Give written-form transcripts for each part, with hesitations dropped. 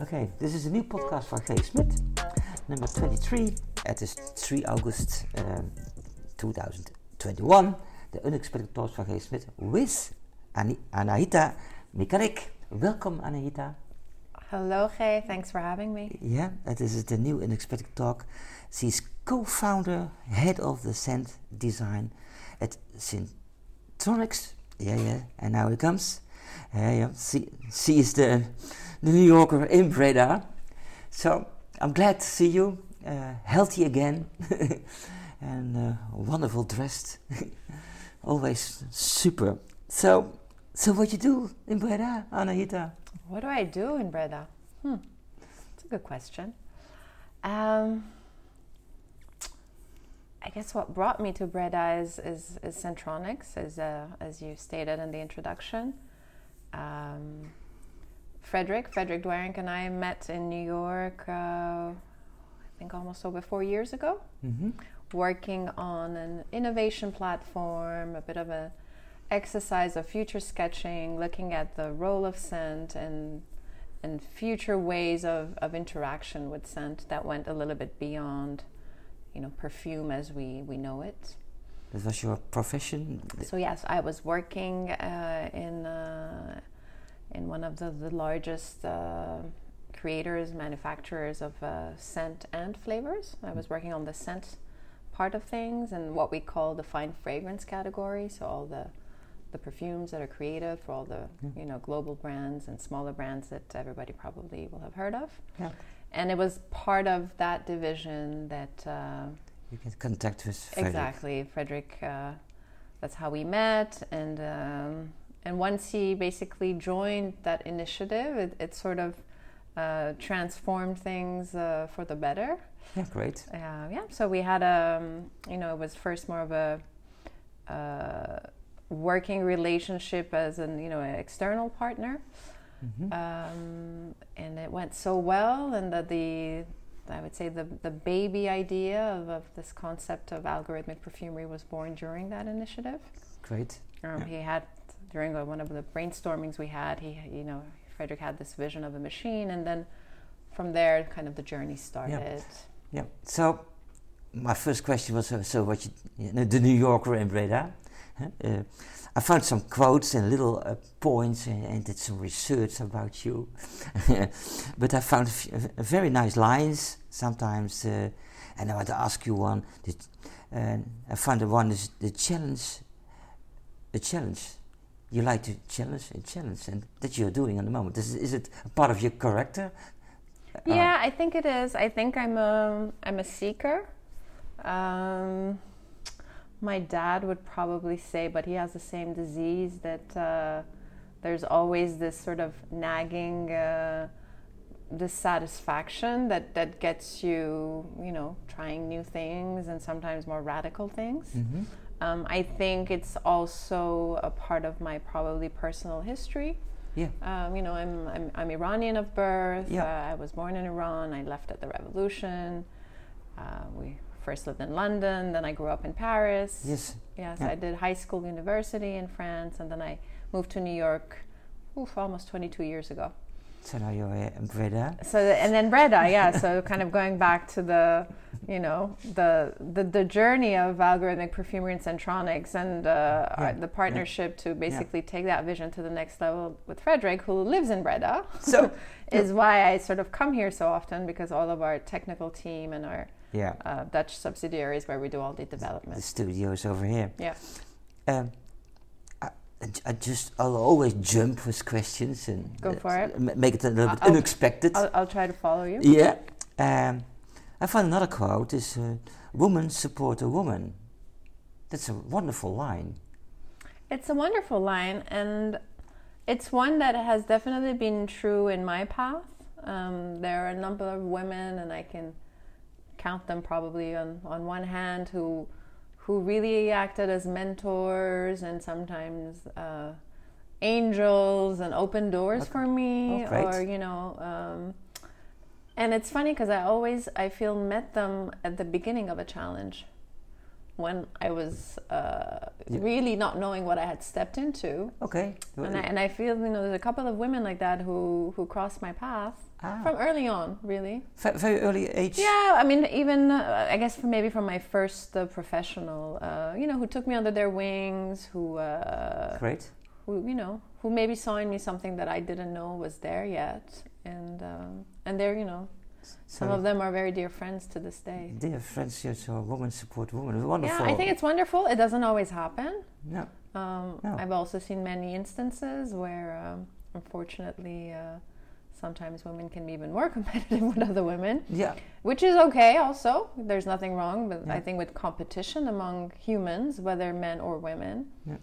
Oké, dit is een nieuwe podcast van G. Smit, nummer 23. Het is 3 augustus 2021. De Unexpected Talks van G. Smit with Anahita Mekanik. Welkom Anahita. Hello G, thanks for having me. Ja, het is de nieuwe Unexpected Talk. She is co-founder, head of the scent design at Scentronix. Yeah, and now it comes. Yeah. She is the New Yorker in Breda. So I'm glad to see you, healthy again, and wonderful dressed, always super. So what you do in Breda, Anahita? What do I do in Breda? That's a good question. I guess what brought me to Breda is Scentronix, as you stated in the introduction. Frederik Duerinck and I met in New York, I think almost over 4 years ago, working on an innovation platform, a bit of an exercise of future sketching, looking at the role of scent and future ways of interaction with scent that went a little bit beyond, perfume as we know it. That was your profession? So yes, I was working in one of the largest creators, manufacturers of scent and flavors. I was working on the scent part of things and what we call the fine fragrance category. So all the perfumes that are created for all the global brands and smaller brands that everybody probably will have heard of. Yeah. And it was part of that division that you can contact with Frederik. Exactly, Frederik. That's how we met, and once he basically joined that initiative, it sort of transformed things for the better. Yeah, great. Yeah. So we had it was first more of a working relationship as an an external partner, and it went so well, and that I would say the baby idea of this concept of algorithmic perfumery was born during that initiative. Great. He had, during one of the brainstormings we had, he Frederik had this vision of a machine, and then from there kind of the journey started. Yeah. So my first question was, so what the New Yorker in Breda. I found some quotes and little points and did some research about you. But I found very nice lines sometimes, and I want to ask you one. I found the one is the challenge. A challenge. You like to challenge, and that you're doing at the moment. Is it a part of your character? Yeah, I think it is. I think I'm a seeker. My dad would probably say, but he has the same disease, that there's always this sort of nagging dissatisfaction that gets you, trying new things and sometimes more radical things. I think it's also a part of my probably personal history. Yeah. I'm Iranian of birth. Yeah. I was born in Iran. I left at the revolution. We first lived in London, then I grew up in Paris. Yes. Yes, yeah. I did high school, university in France, and then I moved to New York almost 22 years ago. So now you're in Breda. And then Breda, yeah. So kind of going back to the journey of algorithmic perfumery and Scentronix and the partnership to basically take that vision to the next level with Frederik, who lives in Breda. So is why I sort of come here so often, because all of our technical team and our Dutch subsidiaries where we do all the development. The studios over here. Yeah. I'll always jump with questions and go for it. Make it a little bit unexpected. I'll try to follow you. Yeah. I found another quote is, "Women support a woman." That's a wonderful line. It's a wonderful line, and it's one that has definitely been true in my path. There are a number of women, and I can count them probably on one hand, who really acted as mentors and sometimes angels and opened doors for me, and it's funny because I feel met them at the beginning of a challenge. when I was really not knowing what I had stepped into. Okay. And I feel, you know, there's a couple of women like that who crossed my path from early on, really. Very early age? Yeah, I mean, even, I guess maybe from my first professional, you know, who took me under their wings, who... Great. Who, you know, who maybe saw in me something that I didn't know was there yet. And they're, you know... Some of them are very dear friends to this day. Dear friends, yes, so women support women. Wonderful. Yeah, I think it's wonderful. It doesn't always happen. No. No. I've also seen many instances where, unfortunately, sometimes women can be even more competitive with other women. Yeah. Which is okay also. There's nothing wrong, but yeah. I think with competition among humans, whether men or women. Yeah.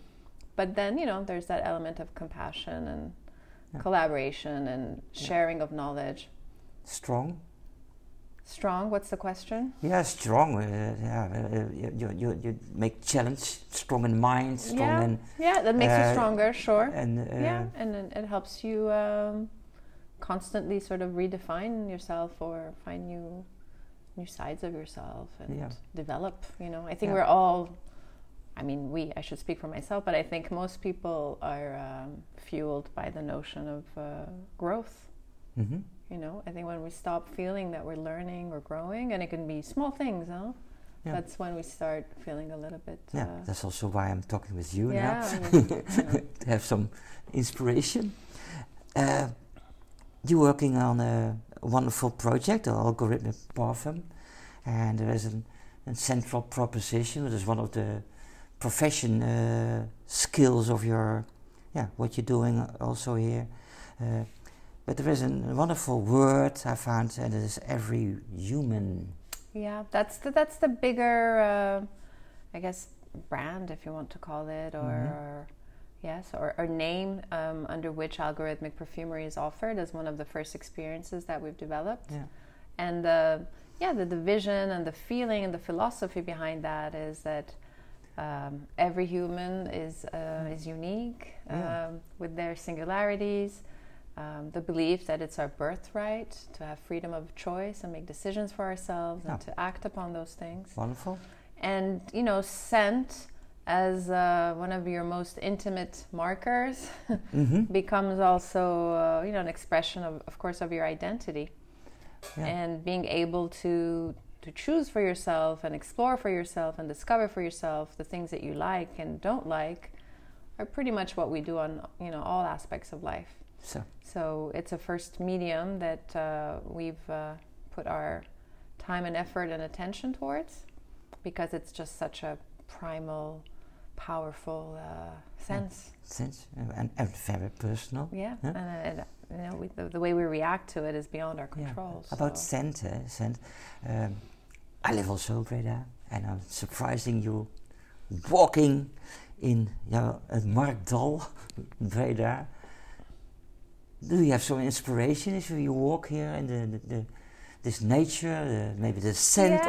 But then, you know, there's that element of compassion and collaboration and sharing of knowledge. Strong. Strong, what's the question? Yeah, strong. You make challenge, strong in mind, strong in... Yeah, that makes you stronger, sure. And, and then it helps you constantly sort of redefine yourself or find new sides of yourself and develop, you know. I think we're all... I mean, I should speak for myself, but I think most people are fueled by the notion of growth. Mm-hmm. You know, I think when we stop feeling that we're learning or growing, and it can be small things, huh? Yeah. That's when we start feeling a little bit... Yeah, that's also why I'm talking with you now, to have some inspiration. You're working on a wonderful project, Algorithmic Parfum, and there is a central proposition, which is one of the profession skills of your... Yeah, what you're doing also here. But there is a wonderful word I found, and it is every human. Yeah, that's the bigger, I guess, brand, if you want to call it, or name under which Algorithmic Parfumery is offered as one of the first experiences that we've developed. Yeah. And the vision and the feeling and the philosophy behind that is that every human is unique with their singularities. The belief that it's our birthright to have freedom of choice and make decisions for ourselves and to act upon those things. Wonderful. And, you know, scent as one of your most intimate markers becomes also, you know, an expression of course, of your identity. Yeah. And being able to choose for yourself and explore for yourself and discover for yourself the things that you like and don't like are pretty much what we do on, you know, all aspects of life. So it's a first medium that we've put our time and effort and attention towards, because it's just such a primal, powerful sense. Sense and very personal. Yeah, huh? And you know, the way we react to it is beyond our control. Yeah. About scent, I live also in Breda, and I'm surprising you walking in at Markdal, Breda. Do you have some inspiration if you walk here in this nature, maybe the scent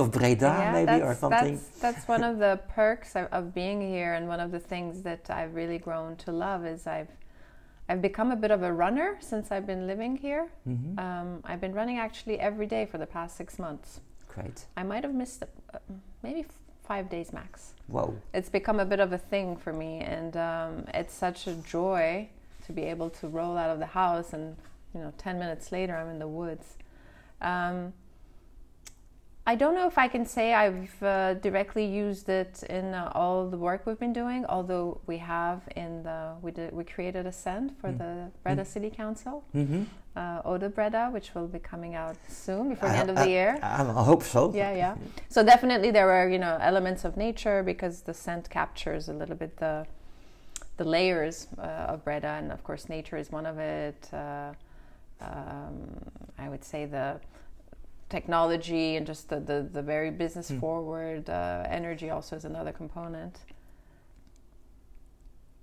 of Breda, maybe, or something? That's one of the perks of being here, and one of the things that I've really grown to love is I've become a bit of a runner since I've been living here. Mm-hmm. I've been running actually every day for the past 6 months. Great. I might have missed maybe 5 days max. Whoa. It's become a bit of a thing for me, and it's such a joy to be able to roll out of the house and, you know, 10 minutes later I'm in the woods. I don't know if I can say I've directly used it in all the work we've been doing, although we have we created a scent for the Breda City Council, Ode Breda, which will be coming out soon before the end of the year. I hope so. Yeah. So definitely there were, you know, elements of nature, because the scent captures a little bit the layers of Breda, and of course nature is one of it. I would say the technology and just the very business forward energy also is another component.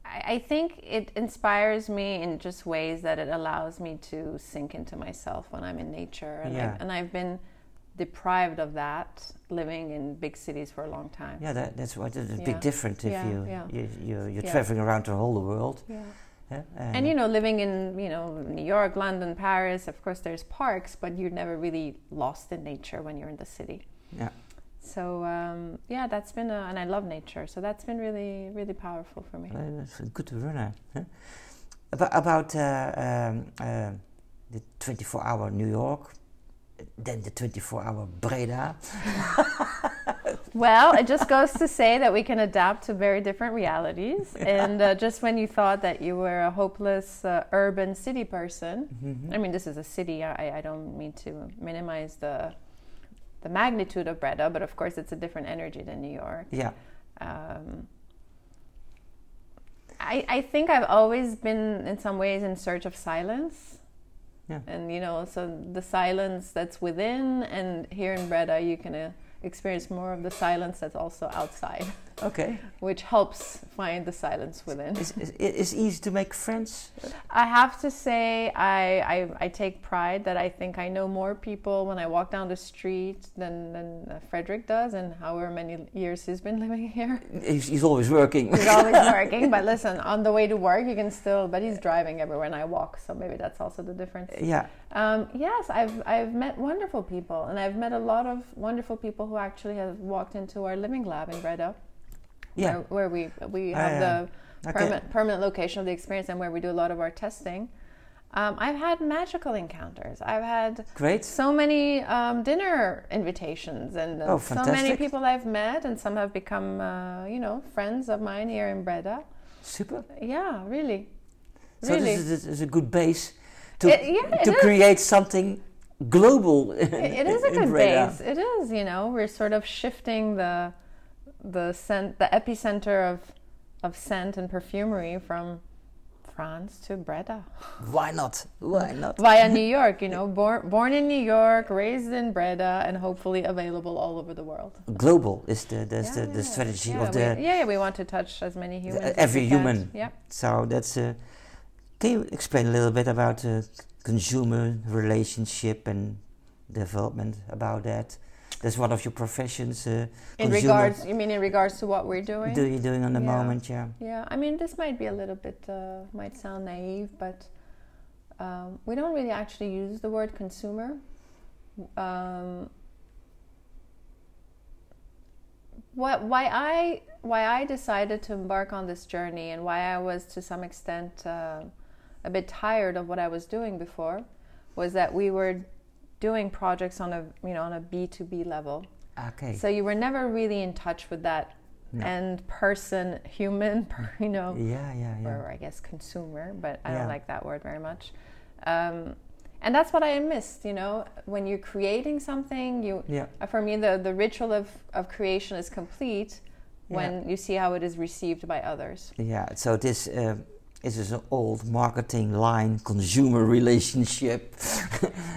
I think it inspires me in just ways that it allows me to sink into myself when I'm in nature, and I've been deprived of that living in big cities for a long time. Yeah, that's what is a big difference if you're traveling around the whole world. Yeah. Yeah? And you know, living in, you know, New York, London, Paris, of course there's parks, but you're never really lost in nature when you're in the city. Yeah. So yeah, that's been and I love nature, so that's been really, really powerful for me. That's a good runner. Huh? About the 24-hour New York, then the 24-hour Breda. Well, it just goes to say that we can adapt to very different realities. And just when you thought that you were a hopeless urban city person, mm-hmm. I mean, this is a city. I don't mean to minimize the magnitude of Breda, but of course, it's a different energy than New York. Yeah. I think I've always been, in some ways, in search of silence. Yeah. And, you know, so the silence that's within, and here in Breda, you can experience more of the silence that's also outside. Okay. Which helps find the silence within. It's easy to make friends? I have to say I take pride that I think I know more people when I walk down the street than Frederik does, and however many years he's been living here. He's always working. He's always working, but listen, on the way to work you can still, but he's driving everywhere and I walk, so maybe that's also the difference. Yeah. Yes, I've met wonderful people, and I've met a lot of wonderful people who actually have walked into our living lab in Breda. Yeah. Where we have the permanent location of the experience, and where we do a lot of our testing. I've had magical encounters. I've had so many dinner invitations, and so many people I've met, and some have become friends of mine here in Breda. Super. Yeah, really. So really. This is a good base to create something global. It is a good base. It is. You know, we're sort of shifting the epicenter of scent and perfumery from France to Breda. Why not? Via New York, you know, born in New York, raised in Breda, and hopefully available all over the world. Global is the strategy of the. We want to touch as many humans. Every human. Yeah. So that's. Can you explain a little bit about consumer relationship and development about that? That's one of your professions. In regards to what we're doing? Do you doing on the moment? Yeah. Yeah. I mean, this might be a little bit might sound naive, but we don't really actually use the word consumer. Why I decided to embark on this journey, and why I was to some extent a bit tired of what I was doing before, was that we were doing projects on a B2B level. Okay. So you were never really in touch with that end person, human, or I guess consumer, but I don't like that word very much. And that's what I missed, you know, when you're creating something, for me, the ritual of creation is complete when you see how it is received by others. Yeah, so this... It is an old marketing line, consumer relationship.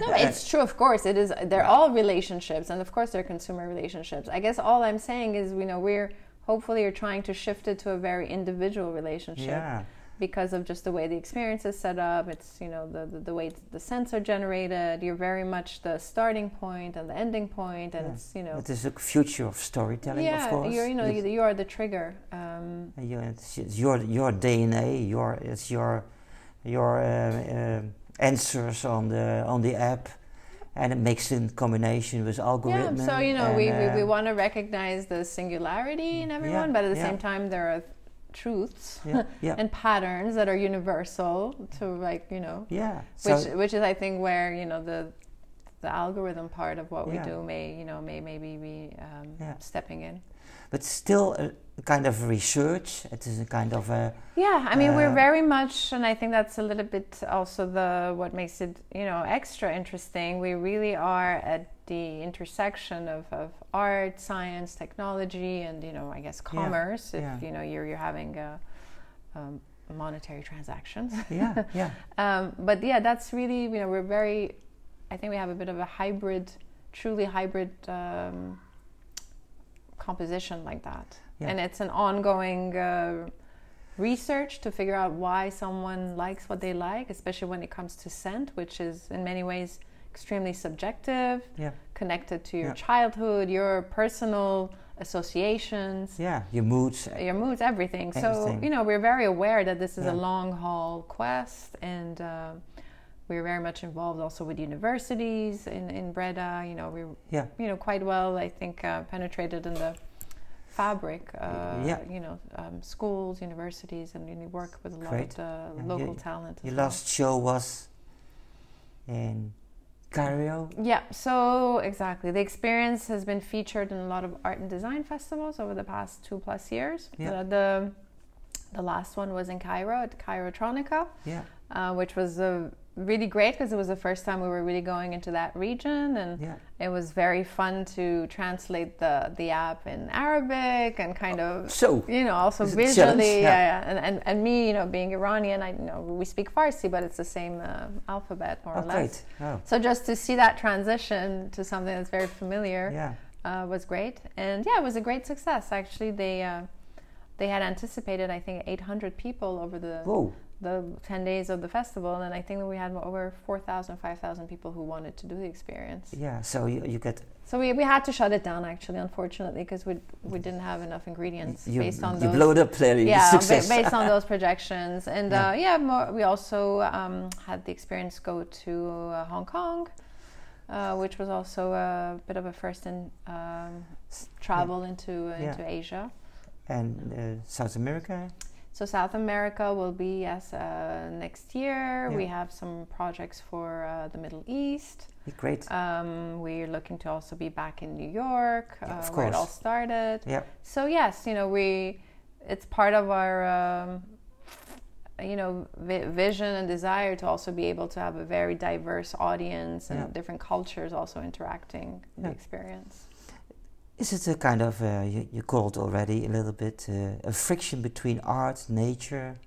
No, it's true, of course. It is. They're all relationships, and of course they're consumer relationships. I guess all I'm saying is, you know, we're trying to shift it to a very individual relationship because of just the way the experience is set up. It's, you know, the way the scents are generated. You're very much the starting point and the ending point, and it's, you know. It is the future of storytelling, of course. Yeah, you are the trigger. It's your DNA. It's your answers on the app, and it makes in combination with algorithms. Yeah, so you know we want to recognize the singularity in everyone, but at the same time there are truths and patterns that are universal to, like, you know, which is, I think, where, you know, the algorithm part of what we do may maybe be stepping in, but still a kind of research. It is a kind of we're very much, and I think that's a little bit also what makes it, you know, extra interesting. We really are at the intersection of art, science, technology, and, you know, I guess commerce. If you know you're having monetary transactions. Yeah, yeah. But yeah, that's really, you know, we're very. I think we have a bit of a hybrid, truly hybrid composition like that, and it's an ongoing research to figure out why someone likes what they like, especially when it comes to scent, which is in many ways extremely subjective, connected to your childhood, your personal associations, your moods, everything. So, you know, we're very aware that this is a long haul quest, and we're very much involved also with universities in Breda. You know, we're quite well, I think, penetrated in the fabric. Schools, universities, and we work with a lot of local talent. Your last show was in Cairo. Yeah, so exactly. The experience has been featured in a lot of art and design festivals over the past 2+ years. Yeah. The last one was in Cairo at Cairotronica, which was really great because it was the first time we were really going into that region, and it was very fun to translate the app in Arabic and kind of also visually and me being Iranian, we speak Farsi, but it's the same alphabet more or less. So just to see that transition to something that's very familiar was great, and it was a great success actually. They had anticipated, I think, 800 people over the 10 days of the festival, and I think that we had over 4,000, 5,000 people who wanted to do the experience. Yeah, so you get... So we had to shut it down, actually, unfortunately, because we didn't have enough ingredients based on those... You blowed up, clearly, success. Based on those projections. And, we also had the experience go to Hong Kong, which was also a bit of a first in travel into Asia. And South America? So South America will be next year. We have some projects for the Middle East. Great. We're looking to also be back in New York, where it all started. Yep. So yes, it's part of our vision and desire to also be able to have a very diverse audience and different cultures also interacting in the experience. Is it a kind of, you called already a little bit, a friction between art, nature,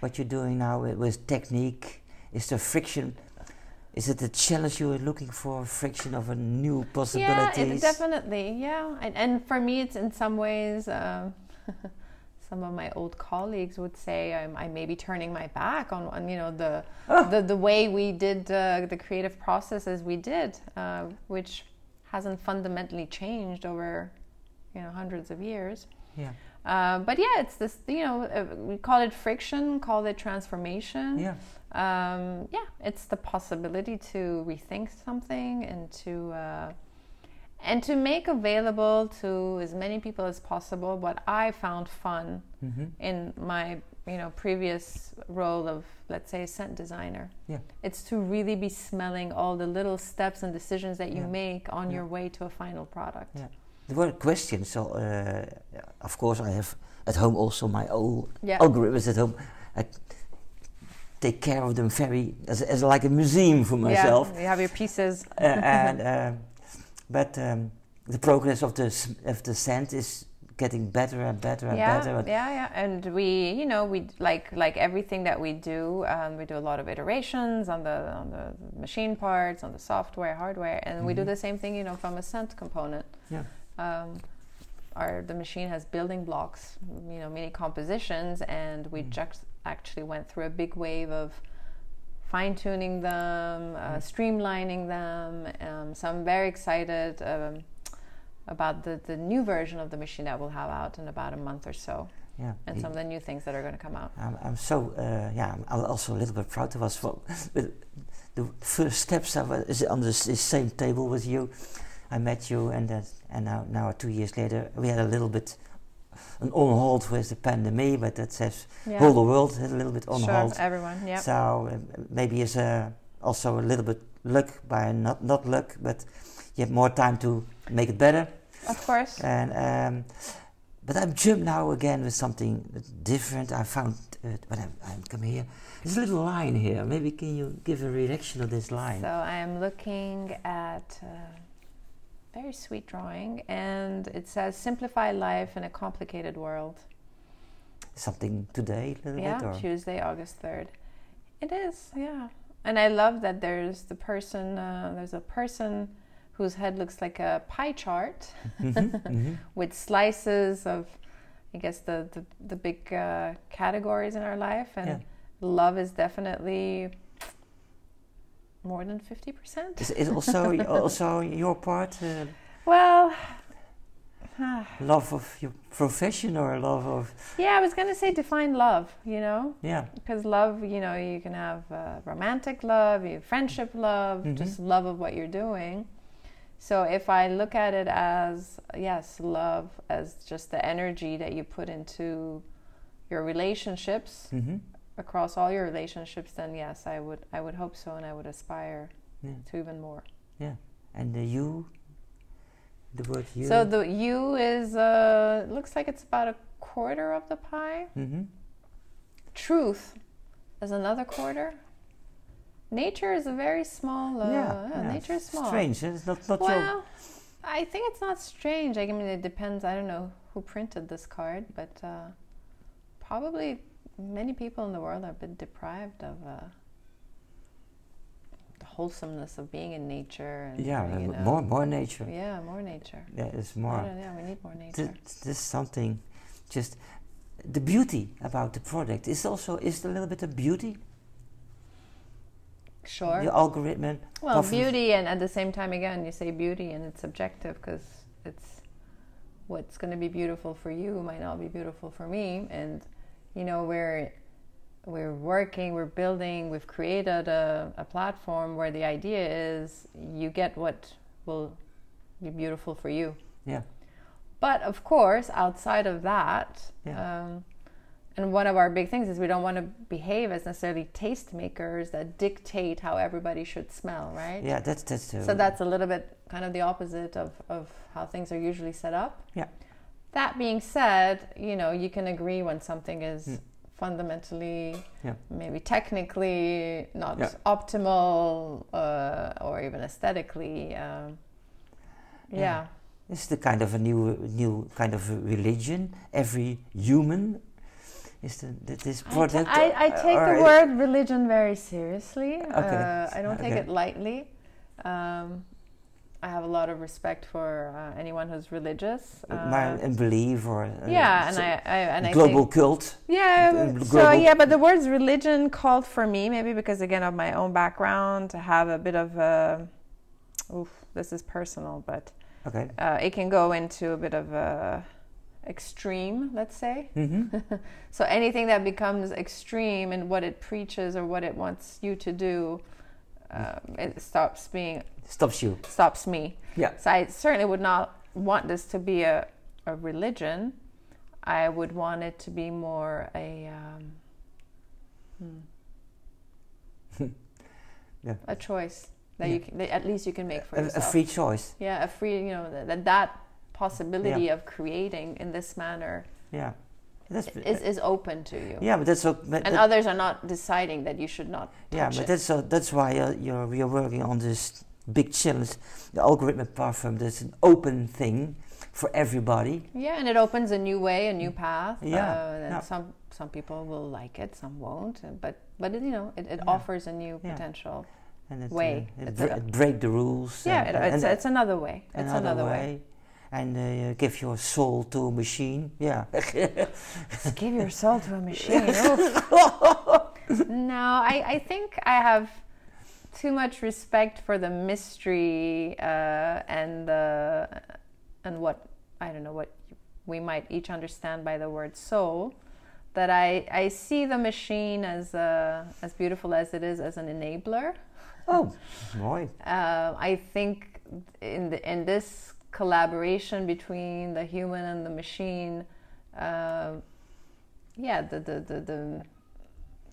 what you're doing now with technique? Is there friction? Is it a challenge you were looking for, friction of a new possibilities? Yeah, definitely, yeah. And for me, it's in some ways, some of my old colleagues would say I may be turning my back on the way we did the creative process as we did, which... hasn't fundamentally changed over, hundreds of years. Yeah. But it's this, we call it friction, call it transformation. Yeah. It's the possibility to rethink something and to make available to as many people as possible what I found fun in my previous role of, let's say, a scent designer. Yeah. It's to really be smelling all the little steps and decisions that you make on your way to a final product. Yeah. There were questions. So, of course, I have at home also my old algorithms at home. I take care of them very, as like a museum for myself. Yeah, you have your pieces. But the progress of the scent is getting better and better and better. Yeah. And we, we like everything that we do. We do a lot of iterations on the machine parts, on the software, hardware, and we do the same thing. From a scent component. Yeah. The machine has building blocks. Many compositions, and we just actually went through a big wave of fine-tuning them, streamlining them. So I'm very excited about the new version of the machine that we'll have out in about a month or so. Yeah. And some of the new things that are going to come out. I'm also a little bit proud of us. The first steps is on this same table with you. I met you, and now 2 years later, we had a little bit on hold with the pandemic, but that says whole the world is a little bit on hold. Sure, everyone, yeah. So maybe it's also a little bit luck, by not luck, but you have more time to make it better. Of course. And but I've jumped now again with something different. I found when I'm come here, there's a little line here. Maybe can you give a reaction of this line? So I am looking at a very sweet drawing, and it says "Simplify life in a complicated world." Something today, a little bit, or Tuesday, August 3rd. It is, and I love that there's the person. There's a person whose head looks like a pie chart with slices of, I guess, the big categories in our life. And love is definitely more than 50%. Is it also your part? Well, Love of your profession or love of... Yeah, I was going to say define love, you know? Yeah. Because love, you know, you can have romantic love, you have friendship love, mm-hmm. just love of what you're doing. So if I look at it as, yes, love as just the energy that you put into your relationships, mm-hmm. across all your relationships, then yes, I would hope so, and I would aspire to even more. Yeah. And the you... The word you. So the you is, looks like it's about 1/4 of the pie. Mm-hmm. Truth is another 1/4. Nature is a very small, nature is small. Strange, it's not well, your... I think it's not strange. I mean, it depends, I don't know who printed this card, but probably many people in the world have been deprived of the wholesomeness of being in nature. And more nature. Yeah, more nature. Yeah, it's more. Yeah, we need more nature. There's something, just the beauty about the product is also a little bit of beauty. Sure. The algorithm. Well, beauty, and at the same time, again, you say beauty, and it's subjective because it's what's going to be beautiful for you might not be beautiful for me, and you know we're working, we're building, we've created a platform where the idea is you get what will be beautiful for you. Yeah. But of course, outside of that, and one of our big things is we don't want to behave as necessarily taste makers that dictate how everybody should smell, right? Yeah, that's so that's a little bit kind of the opposite of how things are usually set up. Yeah. That being said, you know, you can agree when something is... fundamentally, maybe technically not optimal, or even aesthetically, It's the kind of a new kind of a religion. Every human is this product. I take the word religion very seriously. Okay. I don't take it lightly. I have a lot of respect for anyone who's religious. And believe or... and global cult. Yeah, but the words religion called for me, maybe because, again, of my own background, to have a bit of a... this is personal, but... Okay. It can go into a bit of a extreme, let's say. Mm-hmm. So anything that becomes extreme in what it preaches or what it wants you to do... it stops me. Yeah. So I certainly would not want this to be a religion. I would want it to be more a choice that that at least you can make for yourself. A free choice. Yeah, a free, you know, that possibility of creating in this manner. Yeah. Is open to you. Yeah, but that's so. And others are not deciding that you should not. Yeah, but that's why we are working on this big challenge, the Algorithmic Parfum. That's an open thing for everybody. Yeah, and it opens a new way, a new path. Yeah, and some people will like it, some won't. But you know, it offers a new potential way. It breaks the rules. Yeah, it's another way. It's another way. And give your soul to a machine. Yeah. Give your soul to a machine. No, I think I have too much respect for the mystery and what, I don't know, what we might each understand by the word soul, that I see the machine as beautiful as it is, as an enabler. Oh, boy. I think in this collaboration between the human and the machine,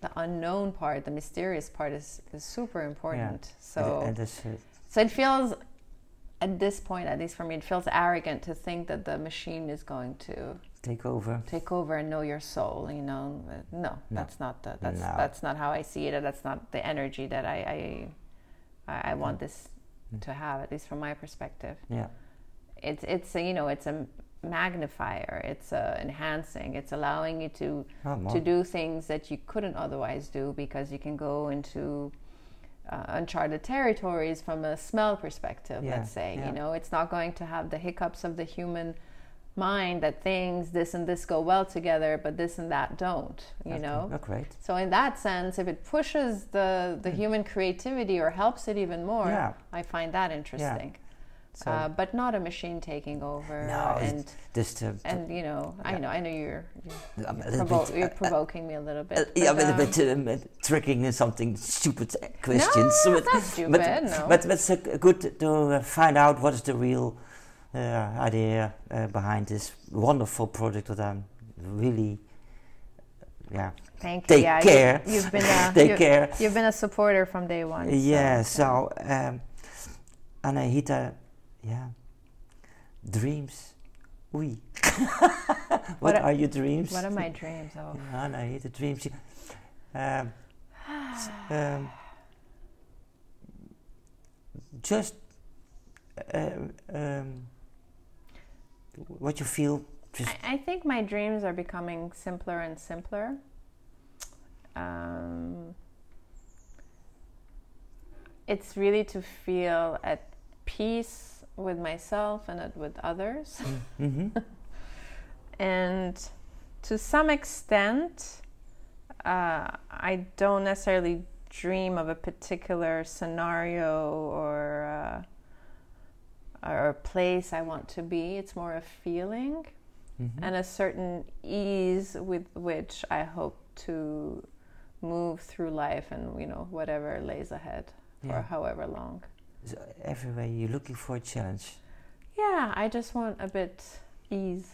the unknown part, the mysterious part is super important. Yeah. So it feels, at this point, at least for me, it feels arrogant to think that the machine is going to take over and know your soul. You know, no. That's not how I see it. And that's not the energy that I want this to have, at least from my perspective. Yeah. It's a magnifier. It's enhancing. It's allowing you to do things that you couldn't otherwise do, because you can go into uncharted territories from a smell perspective. Yeah, let's say you know, it's not going to have the hiccups of the human mind that things this and this go well together, but this and that don't. You know. Look right. So in that sense, if it pushes the human creativity or helps it even more, I find that interesting. Yeah. So, but not a machine taking over. No, and just to, you know, yeah. I know you're provoking me a little bit. Yeah, but, tricking is something stupid questions. No, so it's not stupid. But it's good to find out what is the real idea behind this wonderful project that I'm really. Yeah. Thank you. Take care. You've been a You've been a supporter from day one. Yeah. So, Anahita. Yeah. Dreams. Oui. what are your dreams? What are my dreams? Oh. Anahita, dreams. Just what you feel. I think my dreams are becoming simpler and simpler. It's really to feel at peace with myself and with others. Mm-hmm. And to some extent, I don't necessarily dream of a particular scenario or a place I want to be. It's more a feeling. Mm-hmm. And a certain ease with which I hope to move through life and, whatever lays ahead for however long. So everywhere you're looking for a challenge. Yeah, I just want a bit ease.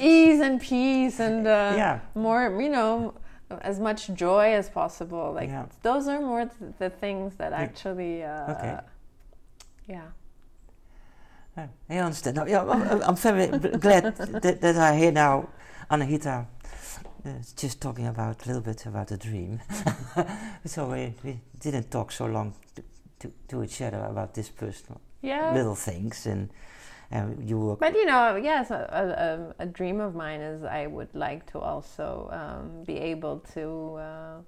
Ease and peace and more, as much joy as possible. Like those are more the things that actually, I understand. No, I'm very glad that I hear now Anahita just talking about a little bit about the dream. So we didn't talk so long to each other about this personal little things and you work. But a dream of mine is I would like to also be able to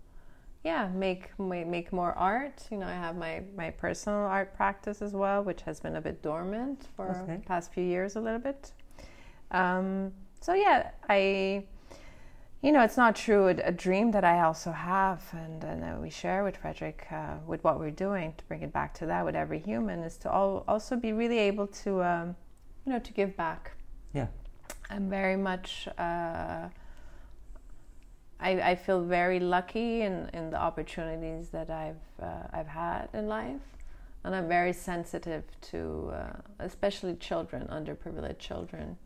make more art. I have my personal art practice as well, which has been a bit dormant for the past few years a little bit. It's not true. A dream that I also have and that we share with Frederik, with what we're doing, to bring it back to that with Every Human, is to also be really able to, to give back. Yeah. I'm very much... I feel very lucky in the opportunities that I've had in life, and I'm very sensitive to especially children, underprivileged children,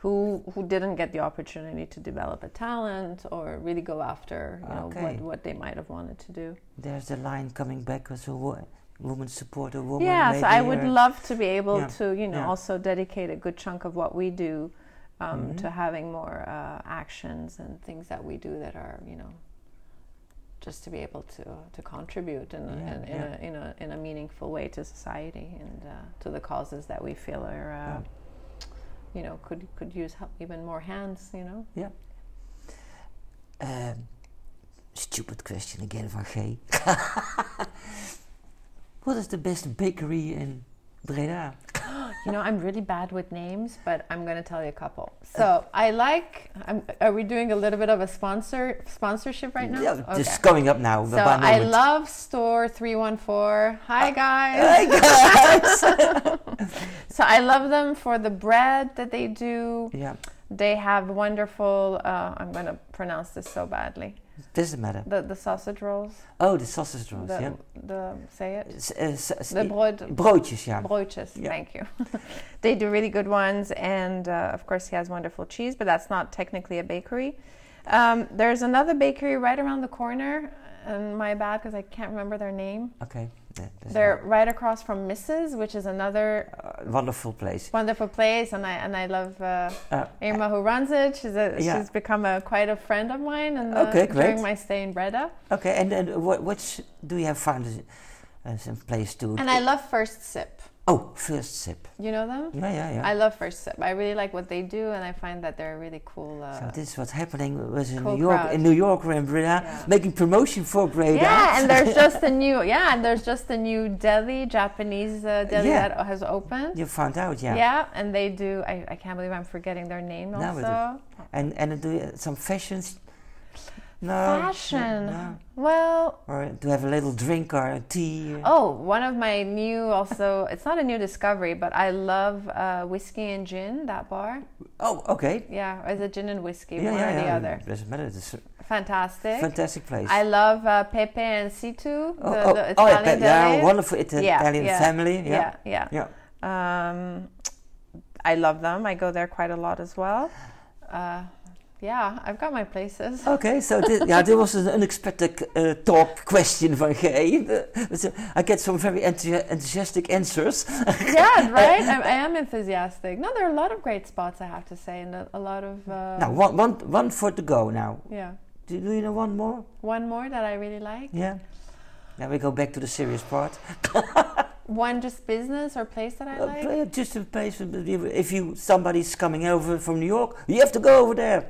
who didn't get the opportunity to develop a talent or really go after what they might have wanted to do. There's the line coming back as a woman support a woman. Yeah, so I would love to be able to also dedicate a good chunk of what we do. To having more actions and things that we do that are, just to be able to contribute in a meaningful way to society and to the causes that we feel are, could use help, even more hands, Yeah. Stupid question again van G. What is the best bakery in Breda? I'm really bad with names, but I'm going to tell you a couple. So are we doing a little bit of a sponsorship right now? Yeah, just coming up now. So I love Store 314. Hi, guys. Hi, guys. So I love them for the bread that they do. Yeah. They have wonderful, I'm going to pronounce this so badly. Doesn't matter. The sausage rolls. Oh, the sausage rolls, say it. The broodjes, yeah. Broodjes, thank you. They do really good ones, and of course he has wonderful cheese, but that's not technically a bakery. There's another bakery right around the corner, and my bad, because I can't remember their name. Okay. Yeah, they're right across from Mrs., which is another wonderful place, and I love Irma, who runs it. She's become quite a friend of mine, and during my stay in Breda. Okay, and then what do you have found as a place to? And I love First Sip. Oh, First Sip. You know them? Yeah. I love First Sip. I really like what they do, and I find that they're really cool. So this is what's happening was in cool New York, we're in Breda, making promotion for Breda. Yeah, and there's just a new deli, Japanese deli that has opened. You found out, yeah. Yeah, and they do. I can't believe I'm forgetting their name also. And do some fashions. No. Fashion. No. Well. Or to have a little drink or a tea. Oh, one of my new also. It's not a new discovery, but I love whiskey and gin. That bar. Oh, okay. Yeah, is it gin and whiskey? Yeah, one or the other. Doesn't matter. It's fantastic. Fantastic place. I love Pepe and Situ. The Italian family. Yeah, wonderful Italian family. I love them. I go there quite a lot as well. Yeah, I've got my places. Okay, so this was an unexpected talk question from Gay. I get some very enthusiastic answers. Yeah, right? I am enthusiastic. No, there are a lot of great spots, I have to say, and a lot of... Now, one for to go now. Yeah. Do you know one more? One more that I really like? Yeah. Now we go back to the serious part. One just business or place that I like? Just a place. If somebody's coming over from New York, you have to go over there.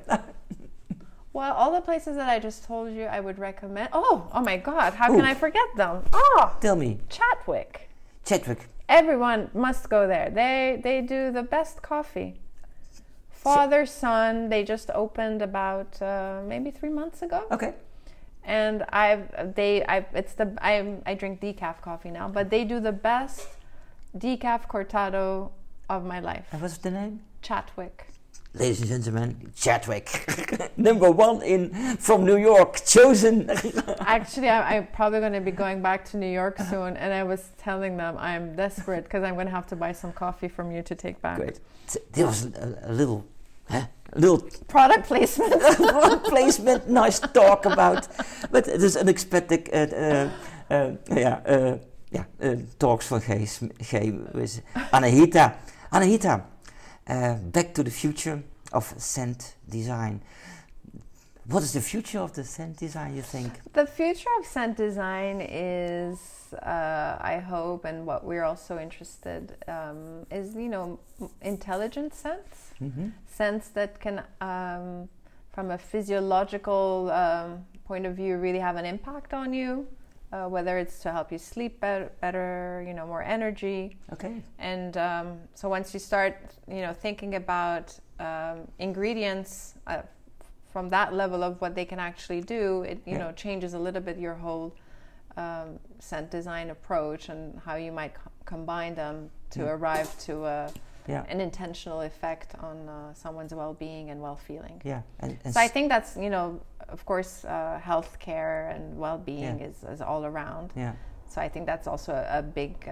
Well, all the places that I just told you I would recommend. Oh my God, how can I forget them? Oh, tell me. Chadwick. Everyone must go there. They do the best coffee. Father, son, they just opened about maybe 3 months ago. Okay. And I drink decaf coffee now, but they do the best decaf cortado of my life. And what's the name? Chadwick. Ladies and gentlemen, Chadwick, number 1 from New York, chosen. Actually, I'm probably going to be going back to New York soon, and I was telling them I'm desperate because I'm going to have to buy some coffee from you to take back. Great. There was a little. Huh? Little product placement. Product placement, nice talk about. But it is unexpected talks van G with Anahita. Anahita, back to the future of scent design. What is the future of the scent design, you think? The future of scent design is, I hope, and what we're also interested is, intelligent scents. Mm-hmm. Scents that can, from a physiological point of view, really have an impact on you, whether it's to help you sleep better, more energy. Okay. And so once you start, thinking about ingredients, from that level of what they can actually do, it changes a little bit your whole scent design approach and how you might combine them to arrive to an intentional effect on someone's well-being and well-feeling. Yeah, and so I think that's of course healthcare and well-being is all around. Yeah. So I think that's also a big.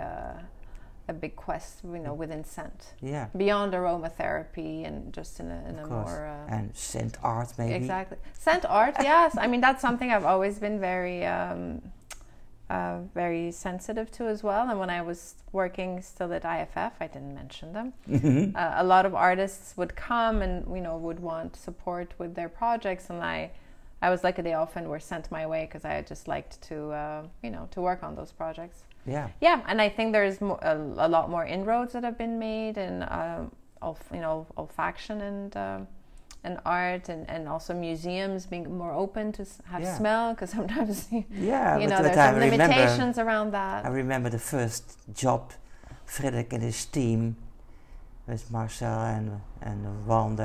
A big quest, within scent. Yeah. Beyond aromatherapy and just in a more... and scent art, maybe. Exactly. Scent art, yes. I mean, that's something I've always been very, very sensitive to as well. And when I was working still at IFF, I didn't mention them. Mm-hmm. A lot of artists would come and, would want support with their projects. And I was lucky they often were sent my way because I just liked to, to work on those projects. Yeah. Yeah, and I think there's a lot more inroads that have been made in olfaction and art and also museums being more open to have smell because sometimes there's some limitations around that. I remember the first job, Frederik and his team with Marcel and Wander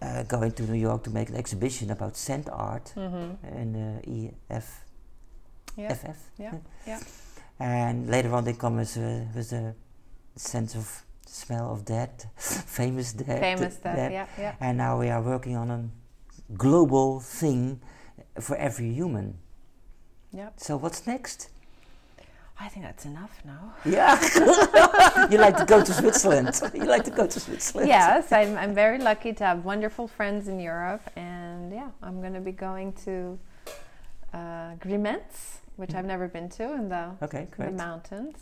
and going to New York to make an exhibition about scent art in IFF. Yeah. And later on they come with a sense of smell of death, famous death. Yeah. And now we are working on a global thing for every human. Yep. So what's next? I think that's enough now. Yeah. You like to go to Switzerland. Yes, I'm very lucky to have wonderful friends in Europe, and I'm going to be going to Grimentz, which I've never been to, in the mountains.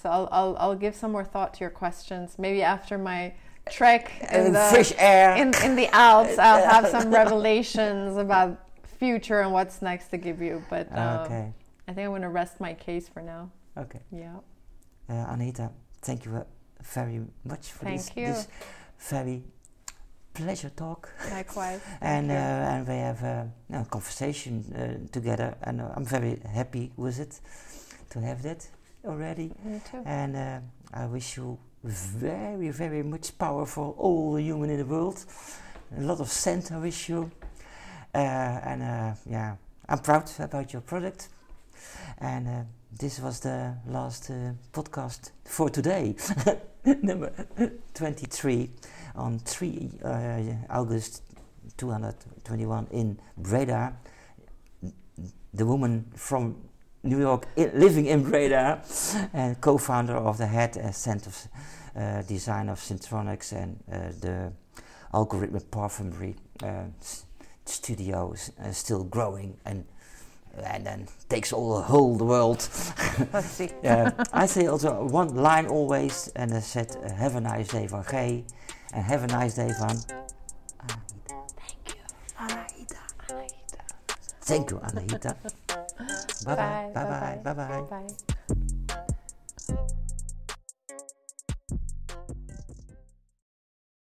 So I'll give some more thought to your questions. Maybe after my trek in the fresh air in the Alps, I'll have some revelations about future and what's next to give you. But I think I'm going to rest my case for now. Okay. Yeah. Anahita, thank you very much for this very pleasure talk. Likewise. and we have a conversation together, and I'm very happy with it to have that already. Me too. And I wish you very, very much power for all the human in the world a lot of scent, I wish you. Yeah, I'm proud about your product. And this was the last podcast for today, number 23, on 3 August 2021 in Breda. The woman from New York, living in Breda, and co-founder of the head scent of design of Scentronix and the Algorithmic Parfumery studios, still growing and then takes all the whole world. I say also one line always, and I said, have a nice day van G, and have a nice day van Anahita. Thank you, Anahita. Anahita. Thank you, Anahita. Bye bye, bye bye, bye bye.